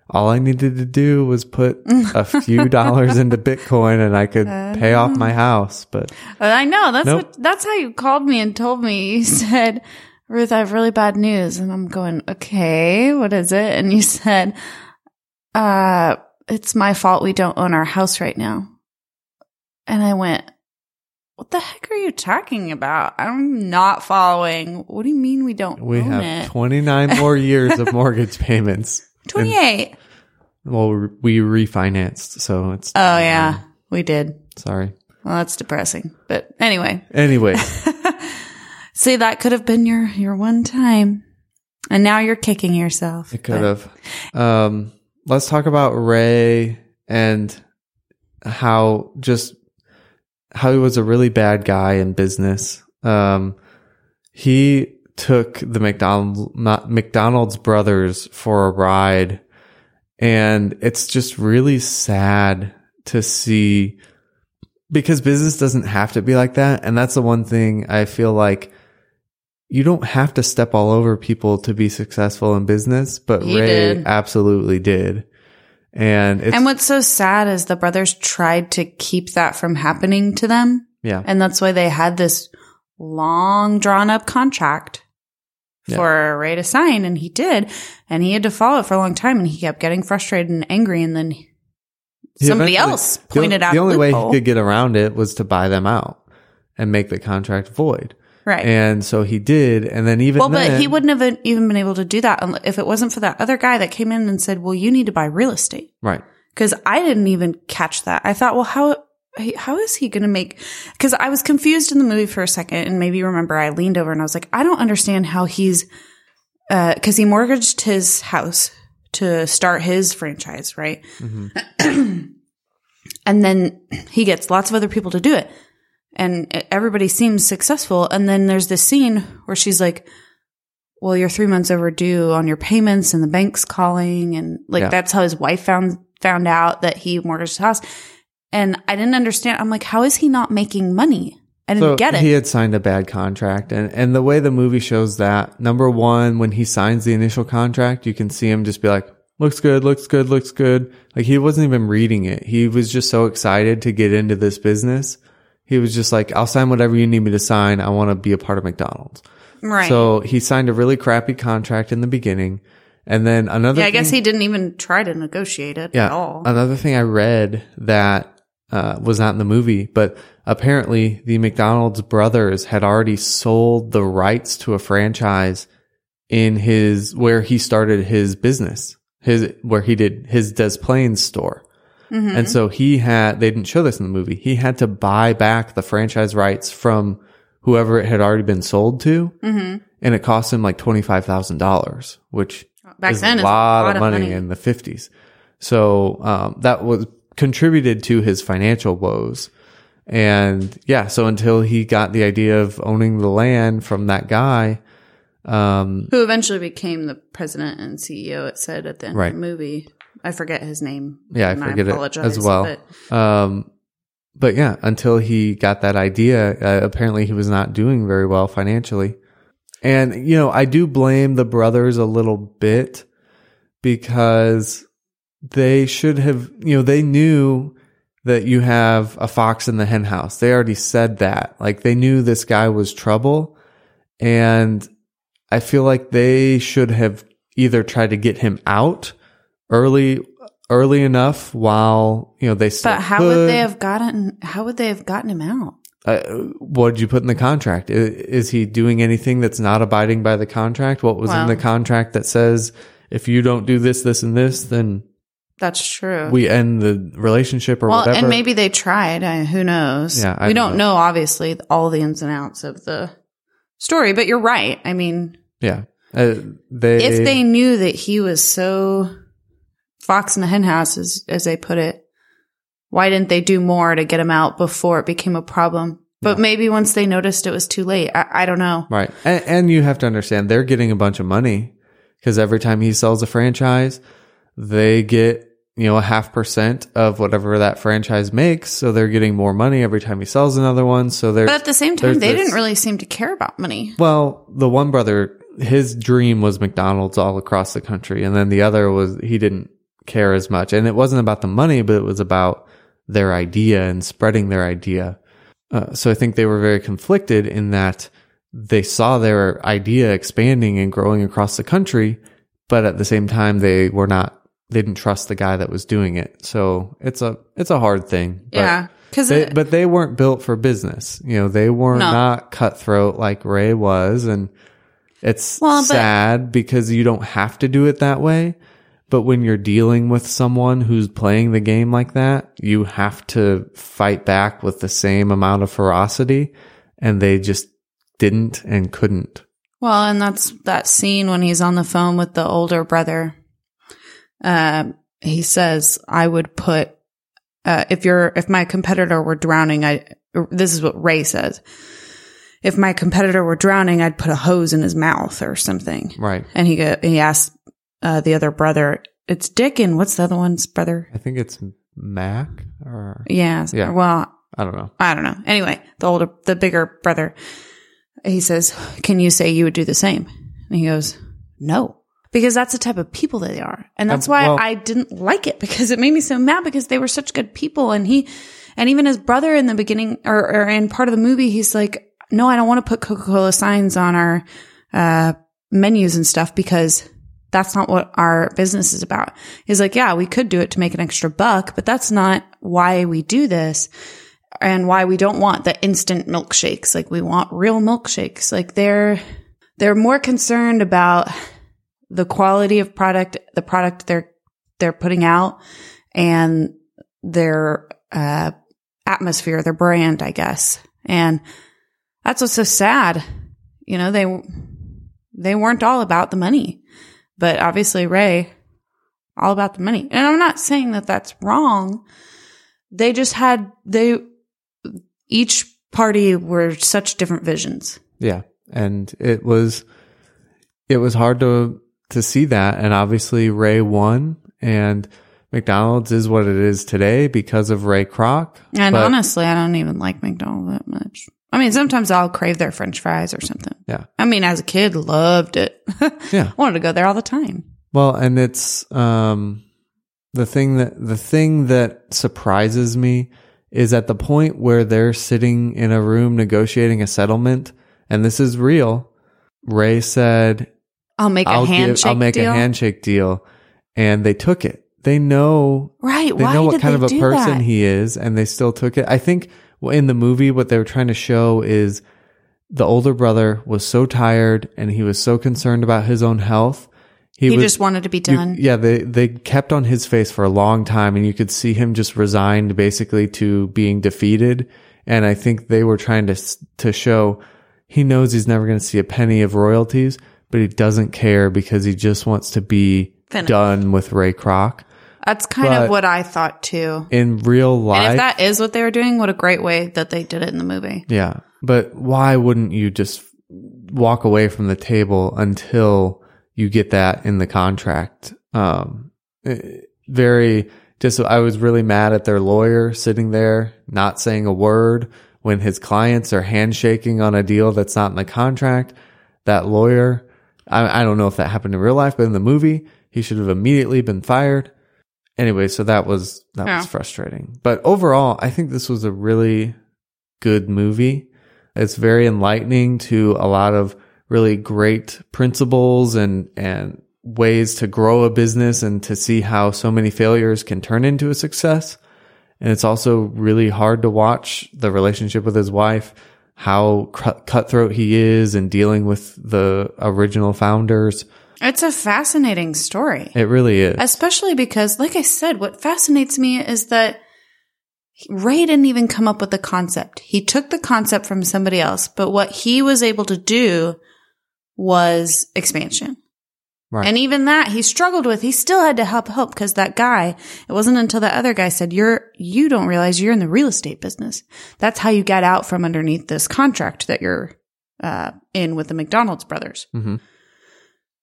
All I needed to do was put a few dollars into Bitcoin and I could pay off my house. But I know that's that's how you called me and told me. You said, Ruth, I have really bad news. And I'm going, okay, what is it? And you said, it's my fault we don't own our house right now. And I went, what the heck are you talking about? I'm not following. What do you mean we don't own it? We have 29 more years of mortgage payments. 28. And, well, we refinanced, so it's... Oh, yeah. We did. Sorry. Well, that's depressing. But anyway. Anyway. See, that could have been your one time. And now you're kicking yourself. It could have. Let's talk about Ray and how he was a really bad guy in business. He took the McDonald's brothers for a ride, and it's just really sad to see, because business doesn't have to be like that. And that's the one thing I feel like, you don't have to step all over people to be successful in business, but Ray absolutely did. And what's so sad is the brothers tried to keep that from happening to them. Yeah. And that's why they had this long drawn up contract for Ray to sign, and he did, and he had to follow it for a long time, and he kept getting frustrated and angry, and then somebody else pointed out the only way he could get around it was to buy them out and make the contract void. Right. And so he did. And then but he wouldn't have even been able to do that if it wasn't for that other guy that came in and said, well, you need to buy real estate. Right. Because I didn't even catch that. I thought, well, how is he going to make, because I was confused in the movie for a second, and maybe you remember I leaned over and I was like, I don't understand how he's, because he mortgaged his house to start his franchise. Right. Mm-hmm. And then he gets lots of other people to do it. And everybody seems successful. And then there's this scene where she's like, well, you're 3 months overdue on your payments, and the bank's calling. And that's how his wife found out that he mortgaged his house. And I didn't understand. I'm like, how is he not making money? I didn't get it. He had signed a bad contract. And the way the movie shows that, number one, when he signs the initial contract, you can see him just be like, looks good, looks good, looks good. Like, he wasn't even reading it. He was just so excited to get into this business. He was just like, I'll sign whatever you need me to sign. I want to be a part of McDonald's. Right. So he signed a really crappy contract in the beginning. And then another thing, I guess he didn't even try to negotiate it at all. Another thing I read that was not in the movie, but apparently the McDonald's brothers had already sold the rights to a franchise in where he started his business, where he did his Des Plaines store. Mm-hmm. And so they didn't show this in the movie. He had to buy back the franchise rights from whoever it had already been sold to. Mm-hmm. And it cost him like $25,000, which back then is a lot of money in the 50s. So, that was contributed to his financial woes. And so until he got the idea of owning the land from that guy, who eventually became the president and CEO, it said at the end of the movie. I forget his name. Yeah, I forget it as well. But until he got that idea, apparently he was not doing very well financially. And, I do blame the brothers a little bit, because they should have, they knew that you have a fox in the hen house. They already said that. Like, they knew this guy was trouble. And I feel like they should have either tried to get him out early enough while they still could. But how would they have gotten him out? What did you put in the contract? Is he doing anything that's not abiding by the contract? What was in the contract that says, if you don't do this, this, and this, then that's true, we end the relationship or whatever. And maybe they tried. Who knows? Yeah, we don't know, obviously, all the ins and outs of the story. But you're right. I mean, if they knew that he was so fox in the hen house, as they put it, why didn't they do more to get him out before it became a problem? But maybe once they noticed it was too late. I don't know. Right. And you have to understand, they're getting a bunch of money because every time he sells a franchise, they get, a 0.5% of whatever that franchise makes. So they're getting more money every time he sells another one. But at the same time, they didn't really seem to care about money. Well, the one brother, his dream was McDonald's all across the country. And then the other was, he didn't care as much. And it wasn't about the money, but it was about their idea and spreading their idea. So I think they were very conflicted in that they saw their idea expanding and growing across the country, but at the same time, they didn't trust the guy that was doing it. So it's a hard thing. But yeah. But they weren't built for business. They were not cutthroat like Ray was. And it's sad because you don't have to do it that way. But when you're dealing with someone who's playing the game like that, you have to fight back with the same amount of ferocity, and they just didn't and couldn't. Well, and that's that scene when he's on the phone with the older brother. He says, I would put, if my competitor were drowning, this is what Ray says. If my competitor were drowning, I'd put a hose in his mouth or something. Right. And he asked, the other brother, it's Dick and what's the other one's brother? I think it's Mac or... Yeah. Well... I don't know. Anyway, the bigger brother, he says, can you say you would do the same? And he goes, no. Because that's the type of people that they are. And that's why I didn't like it, because it made me so mad because they were such good people. And even his brother in the beginning or in part of the movie, he's like, no, I don't want to put Coca-Cola signs on our menus and stuff because... That's not what our business is about. He's like, yeah, we could do it to make an extra buck, but that's not why we do this and why we don't want the instant milkshakes. Like, we want real milkshakes. Like, they're more concerned about the quality of product, the product they're putting out, and their atmosphere, their brand, I guess. And that's what's so sad. They weren't all about the money. But obviously, Ray, all about the money. And I'm not saying that that's wrong. They just had, each party were such different visions. Yeah. And it was hard to see that. And obviously, Ray won. And McDonald's is what it is today because of Ray Kroc. And honestly, I don't even like McDonald's that much. I mean, sometimes I'll crave their french fries or something. Yeah. I mean, as a kid, loved it. Yeah. I wanted to go there all the time. Well, and it's the thing that surprises me is at the point where they're sitting in a room negotiating a settlement, and this is real, Ray said, I'll make a handshake deal, and they took it. They know, right? Why know what kind of a person he is, and they still took it. I think in the movie, what they were trying to show is the older brother was so tired and he was so concerned about his own health. He just wanted to be done. They kept on his face for a long time, and you could see him just resigned basically to being defeated. And I think they were trying to show he knows he's never going to see a penny of royalties, but he doesn't care because he just wants to be done with Ray Kroc. That's kind of what I thought too. In real life. And if that is what they were doing, what a great way that they did it in the movie. Yeah. But why wouldn't you just walk away from the table until you get that in the contract? I was really mad at their lawyer sitting there, not saying a word when his clients are handshaking on a deal that's not in the contract. That lawyer, I don't know if that happened in real life, but in the movie, he should have immediately been fired. Anyway, so that was frustrating. But overall, I think this was a really good movie. It's very enlightening to a lot of really great principles and ways to grow a business and to see how so many failures can turn into a success. And it's also really hard to watch the relationship with his wife, how cutthroat he is, and dealing with the original founders. It's a fascinating story. It really is. Especially because, like I said, what fascinates me is that Ray didn't even come up with the concept. He took the concept from somebody else, but what he was able to do was expansion. Right. And even that he struggled with. He still had to help because that guy, it wasn't until that other guy said, you don't realize you're in the real estate business. That's how you get out from underneath this contract that you're in with the McDonald's brothers. Mm-hmm.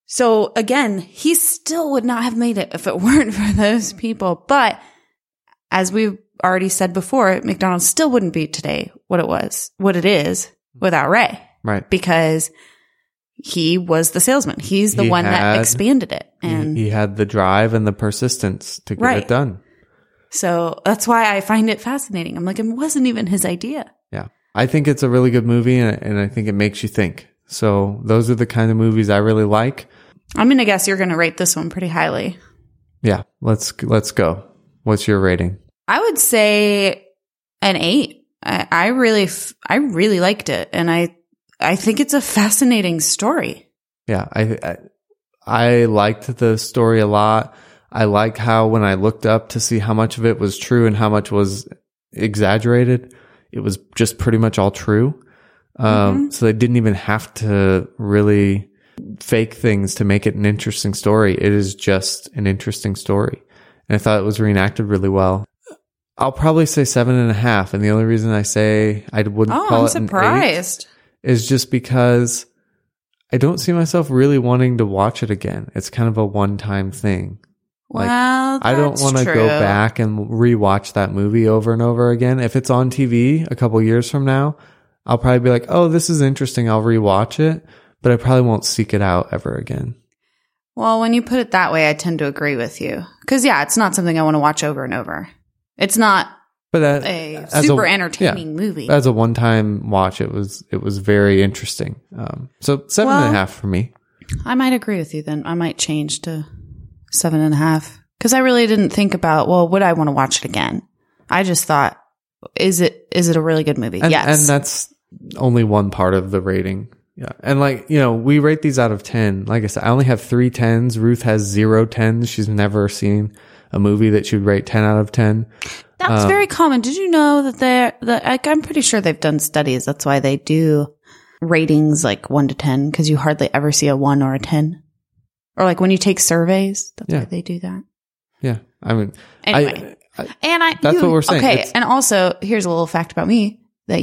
So again, he still would not have made it if it weren't for those people. But as we've already said before, McDonald's still wouldn't be today what it is without Ray. Right. Because he was the salesman. He's the one that expanded it. And he had the drive and the persistence to get it done. So that's why I find it fascinating. I'm like, it wasn't even his idea. Yeah. I think it's a really good movie, and I think it makes you think. So those are the kind of movies I really like. I'm going to guess you're going to rate this one pretty highly. Yeah. Let's go. What's your rating? I would say an 8. I really liked it. And I think it's a fascinating story. Yeah, I liked the story a lot. I like how when I looked up to see how much of it was true and how much was exaggerated, it was just pretty much all true. So they didn't even have to really fake things to make it an interesting story. It is just an interesting story. And I thought it was reenacted really well. I'll probably say 7.5. And the only reason I say I wouldn't call it an 8. Oh, I'm surprised. Is just because I don't see myself really wanting to watch it again. It's kind of a one-time thing. Like, well, that's I don't want to go back and rewatch that movie over and over again. If it's on TV a couple years from now, I'll probably be like, "Oh, this is interesting. I'll rewatch it," but I probably won't seek it out ever again. Well, when you put it that way, I tend to agree with you. Because yeah, it's not something I want to watch over and over. It's not. But that, a super entertaining movie. As a one-time watch, it was very interesting. So 7.5 for me. I might agree with you then. I might change to 7.5 because I really didn't think about, would I want to watch it again? I just thought, is it a really good movie? Yes. And that's only one part of the rating. Yeah. And we rate these out of 10. Like I said, I only have 3 10s. Ruth has 0 10s. She's never seen a movie that she would rate 10 out of 10. That's very common. Did you know that I'm pretty sure they've done studies. That's why they do ratings 1 to 10, because you hardly ever see a 1 or a 10. Or when you take surveys, that's why they do that. Yeah. I mean, anyway. That's what we're saying. Okay. And also, here's a little fact about me that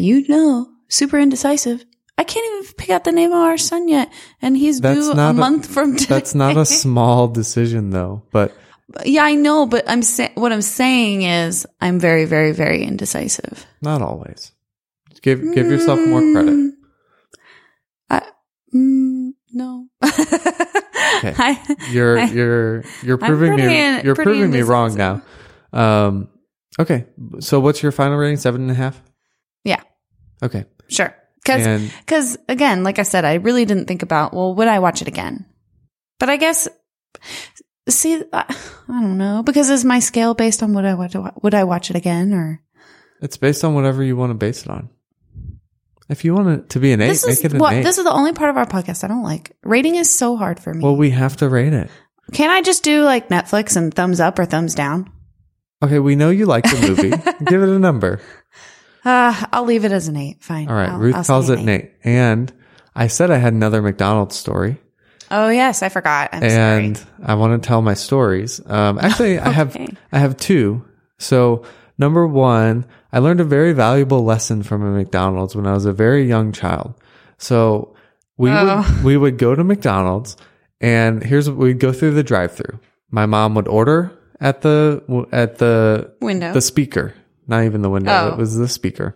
super indecisive. I can't even pick out the name of our son yet. And he's due a month from today. That's not a small decision, though, but. Yeah, I know, but what I'm saying is I'm very, very, very indecisive. Not always. Give yourself more credit. No. Okay. You're proving me wrong now. Okay. So what's your final rating? 7.5? Yeah. Okay. Sure. Because again, like I said, I really didn't think about, would I watch it again? But I guess. See, I don't know, because is my scale based on would I watch it again, or it's based on whatever you want to base it on. If you want it to be an 8, make it an 8. This is the only part of our podcast I don't like. Rating is so hard for me. Well, we have to rate it. Can't I just do Netflix and thumbs up or thumbs down? Okay, we know you like the movie. Give it a number. I'll leave it as an 8. Fine. All right, Ruth calls it an 8. And I said I had another McDonald's story. Oh yes, I forgot. I'm sorry. And I want to tell my stories. Actually, okay. I have 2. So number 1, I learned a very valuable lesson from a McDonald's when I was a very young child. So we would go to McDonald's, and we'd go through the drive-through. My mom would order at the window, the speaker, not even the window. Oh. It was the speaker.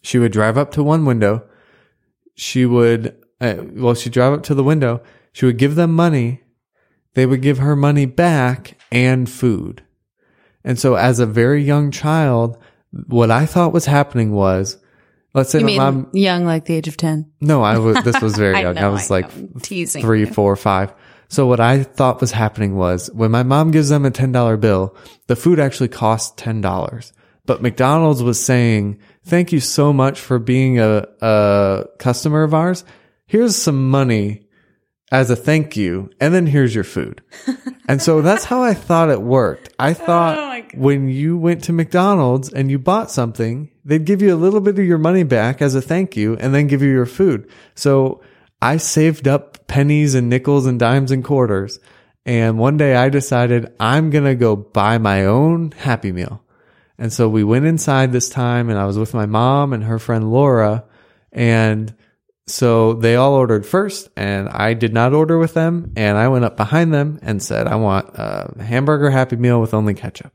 She would drive up to one window. She'd drive up to the window. She would give them money. They would give her money back and food. And so as a very young child, what I thought was happening was, let's say my mom... young, like the age of 10? No, this was very young. I was 3, 4, 5. So what I thought was happening was, when my mom gives them a $10 bill, the food actually costs $10. But McDonald's was saying, thank you so much for being a customer of ours. Here's some money as a thank you, and then here's your food. And so that's how I thought it worked. I thought when you went to McDonald's and you bought something, they'd give you a little bit of your money back as a thank you, and then give you your food. So I saved up pennies and nickels and dimes and quarters. And one day I decided I'm going to go buy my own Happy Meal. And so we went inside this time, and I was with my mom and her friend Laura. And so they all ordered first, and I did not order with them. And I went up behind them and said, I want a hamburger Happy Meal with only ketchup.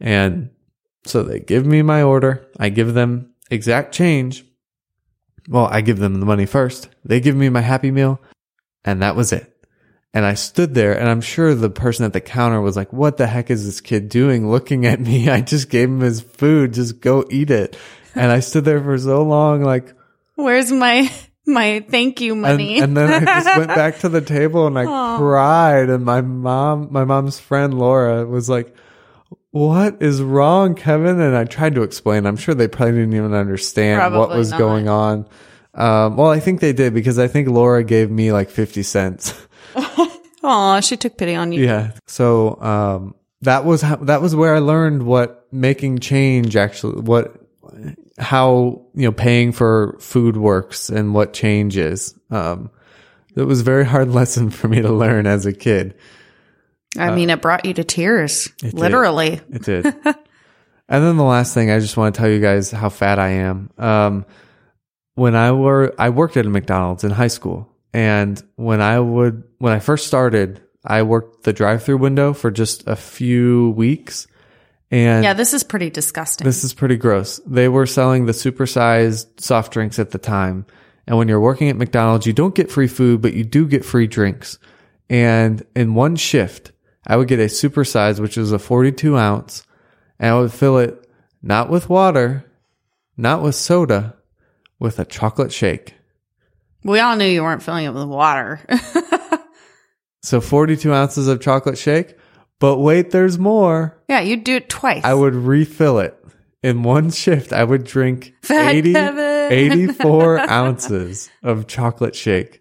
And so they give me my order. I give them exact change. Well, I give them the money first. They give me my Happy Meal, and that was it. And I stood there, and I'm sure the person at the counter was like, what the heck is this kid doing looking at me? I just gave him his food. Just go eat it. And I stood there for so long, like, where's my thank you money? And then I just went back to the table, and I cried. And my mom's friend, Laura, was like, what is wrong, Kevin? And I tried to explain. I'm sure they probably didn't even understand what was going on. Well, I think they did, because I think Laura gave me like 50 cents. Oh, she took pity on you. Yeah. So, that was where I learned what making change actually, how, you know, paying for food works and what change is. It was a very hard lesson for me to learn as a kid. I mean, it brought you to tears, literally. It did. And then the last thing, I just want to tell you guys how fat I am. When I worked at a McDonald's in high school. And when I first started, I worked the drive-through window for just a few weeks. And yeah, this is pretty disgusting. This is pretty gross. They were selling the supersized soft drinks at the time. And when you're working at McDonald's, you don't get free food, but you do get free drinks. And in one shift, I would get a supersize, which was a 42 ounce, and I would fill it not with water, not with soda, with a chocolate shake. We all knew you weren't filling it with water. So 42 ounces of chocolate shake, but wait, there's more. Yeah, you'd do it twice. I would refill it. In one shift, I would drink 84 ounces of chocolate shake.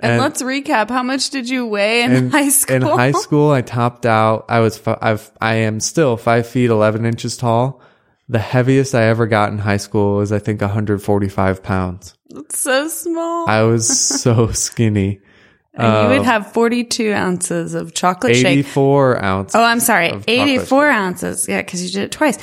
And let's recap. How much did you weigh in high school? In high school, I topped out. I am still 5 feet, 11 inches tall. The heaviest I ever got in high school was, I think, 145 pounds. That's so small. I was so skinny. And you would have 42 ounces of chocolate shake. 84 ounces. Oh, I'm sorry. 84 ounces. Yeah, because you did it twice.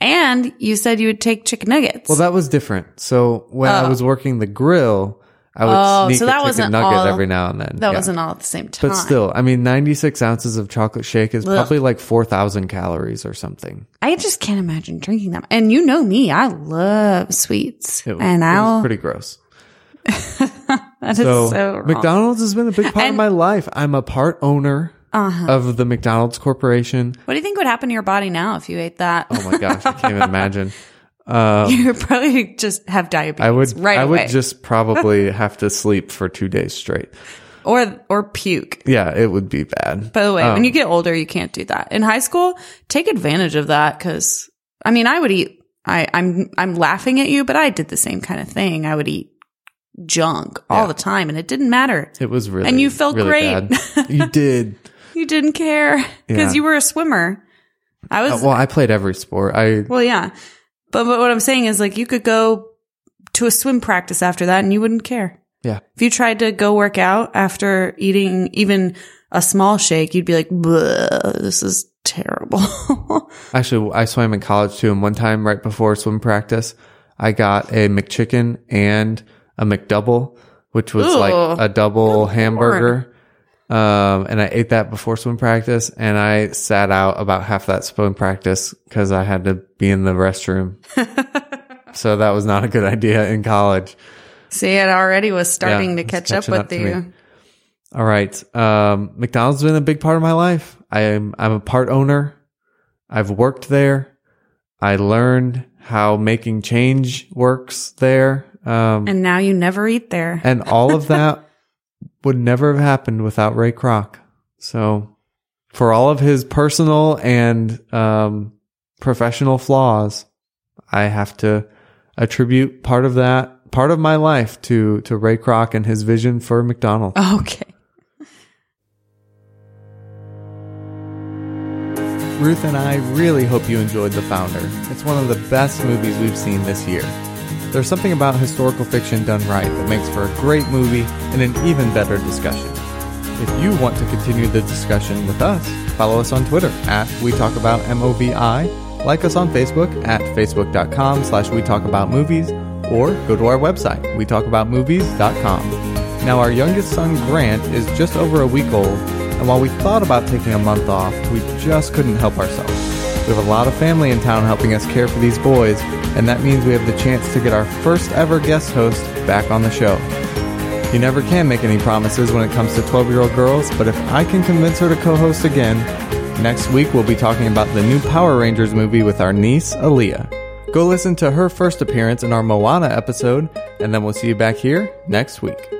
And you said you would take chicken nuggets. Well, that was different. So when I was working the grill, I would sneak a chicken nugget every now and then. That wasn't all at the same time. But still, I mean, 96 ounces of chocolate shake is probably like 4,000 calories or something. I just can't imagine drinking them. And you know me, I love sweets. It was pretty gross. That is so wrong. McDonald's has been a big part of my life. I'm a part owner of the McDonald's Corporation. What do you think would happen to your body now if you ate that? Oh my gosh, I can't even imagine. You would probably just have diabetes right away. I would just probably have to sleep for 2 days straight. Or puke. Yeah, it would be bad. By the way, when you get older, you can't do that. In high school, take advantage of that, because, I mean, I would eat, I'm laughing at you, but I did the same kind of thing. I would eat junk all the time, and it didn't matter. It was really, and you felt really great. You did. You didn't care, because you were a swimmer. I was. Well, I played every sport. Yeah. But what I'm saying is, like, you could go to a swim practice after that and you wouldn't care. Yeah. If you tried to go work out after eating even a small shake, you'd be like, this is terrible. Actually, I swam in college too. And one time right before swim practice, I got a McChicken and a McDouble, which was like a double hamburger. And I ate that before swim practice, and I sat out about half that swim practice because I had to be in the restroom. So that was not a good idea in college. See, it already was starting to catch up with you. All right. McDonald's has been a big part of my life. I'm a part owner. I've worked there. I learned how making change works there. And now you never eat there. And all of that would never have happened without Ray Kroc. So for all of his personal and professional flaws, I have to attribute part of my life to Ray Kroc and his vision for McDonald's. Okay. Ruth and I really hope you enjoyed The Founder. It's one of the best movies we've seen this year. There's something about historical fiction done right that makes for a great movie and an even better discussion. If you want to continue the discussion with us, follow us on Twitter @WeTalkAboutMovi, like us on Facebook at facebook.com/WeTalkAboutMovies, or go to our website, wetalkaboutmovies.com. Now, our youngest son, Grant, is just over a week old, and while we thought about taking a month off, we just couldn't help ourselves. We have a lot of family in town helping us care for these boys, and that means we have the chance to get our first ever guest host back on the show. You never can make any promises when it comes to 12-year-old girls, but if I can convince her to co-host again, next week we'll be talking about the new Power Rangers movie with our niece, Aaliyah. Go listen to her first appearance in our Moana episode, and then we'll see you back here next week.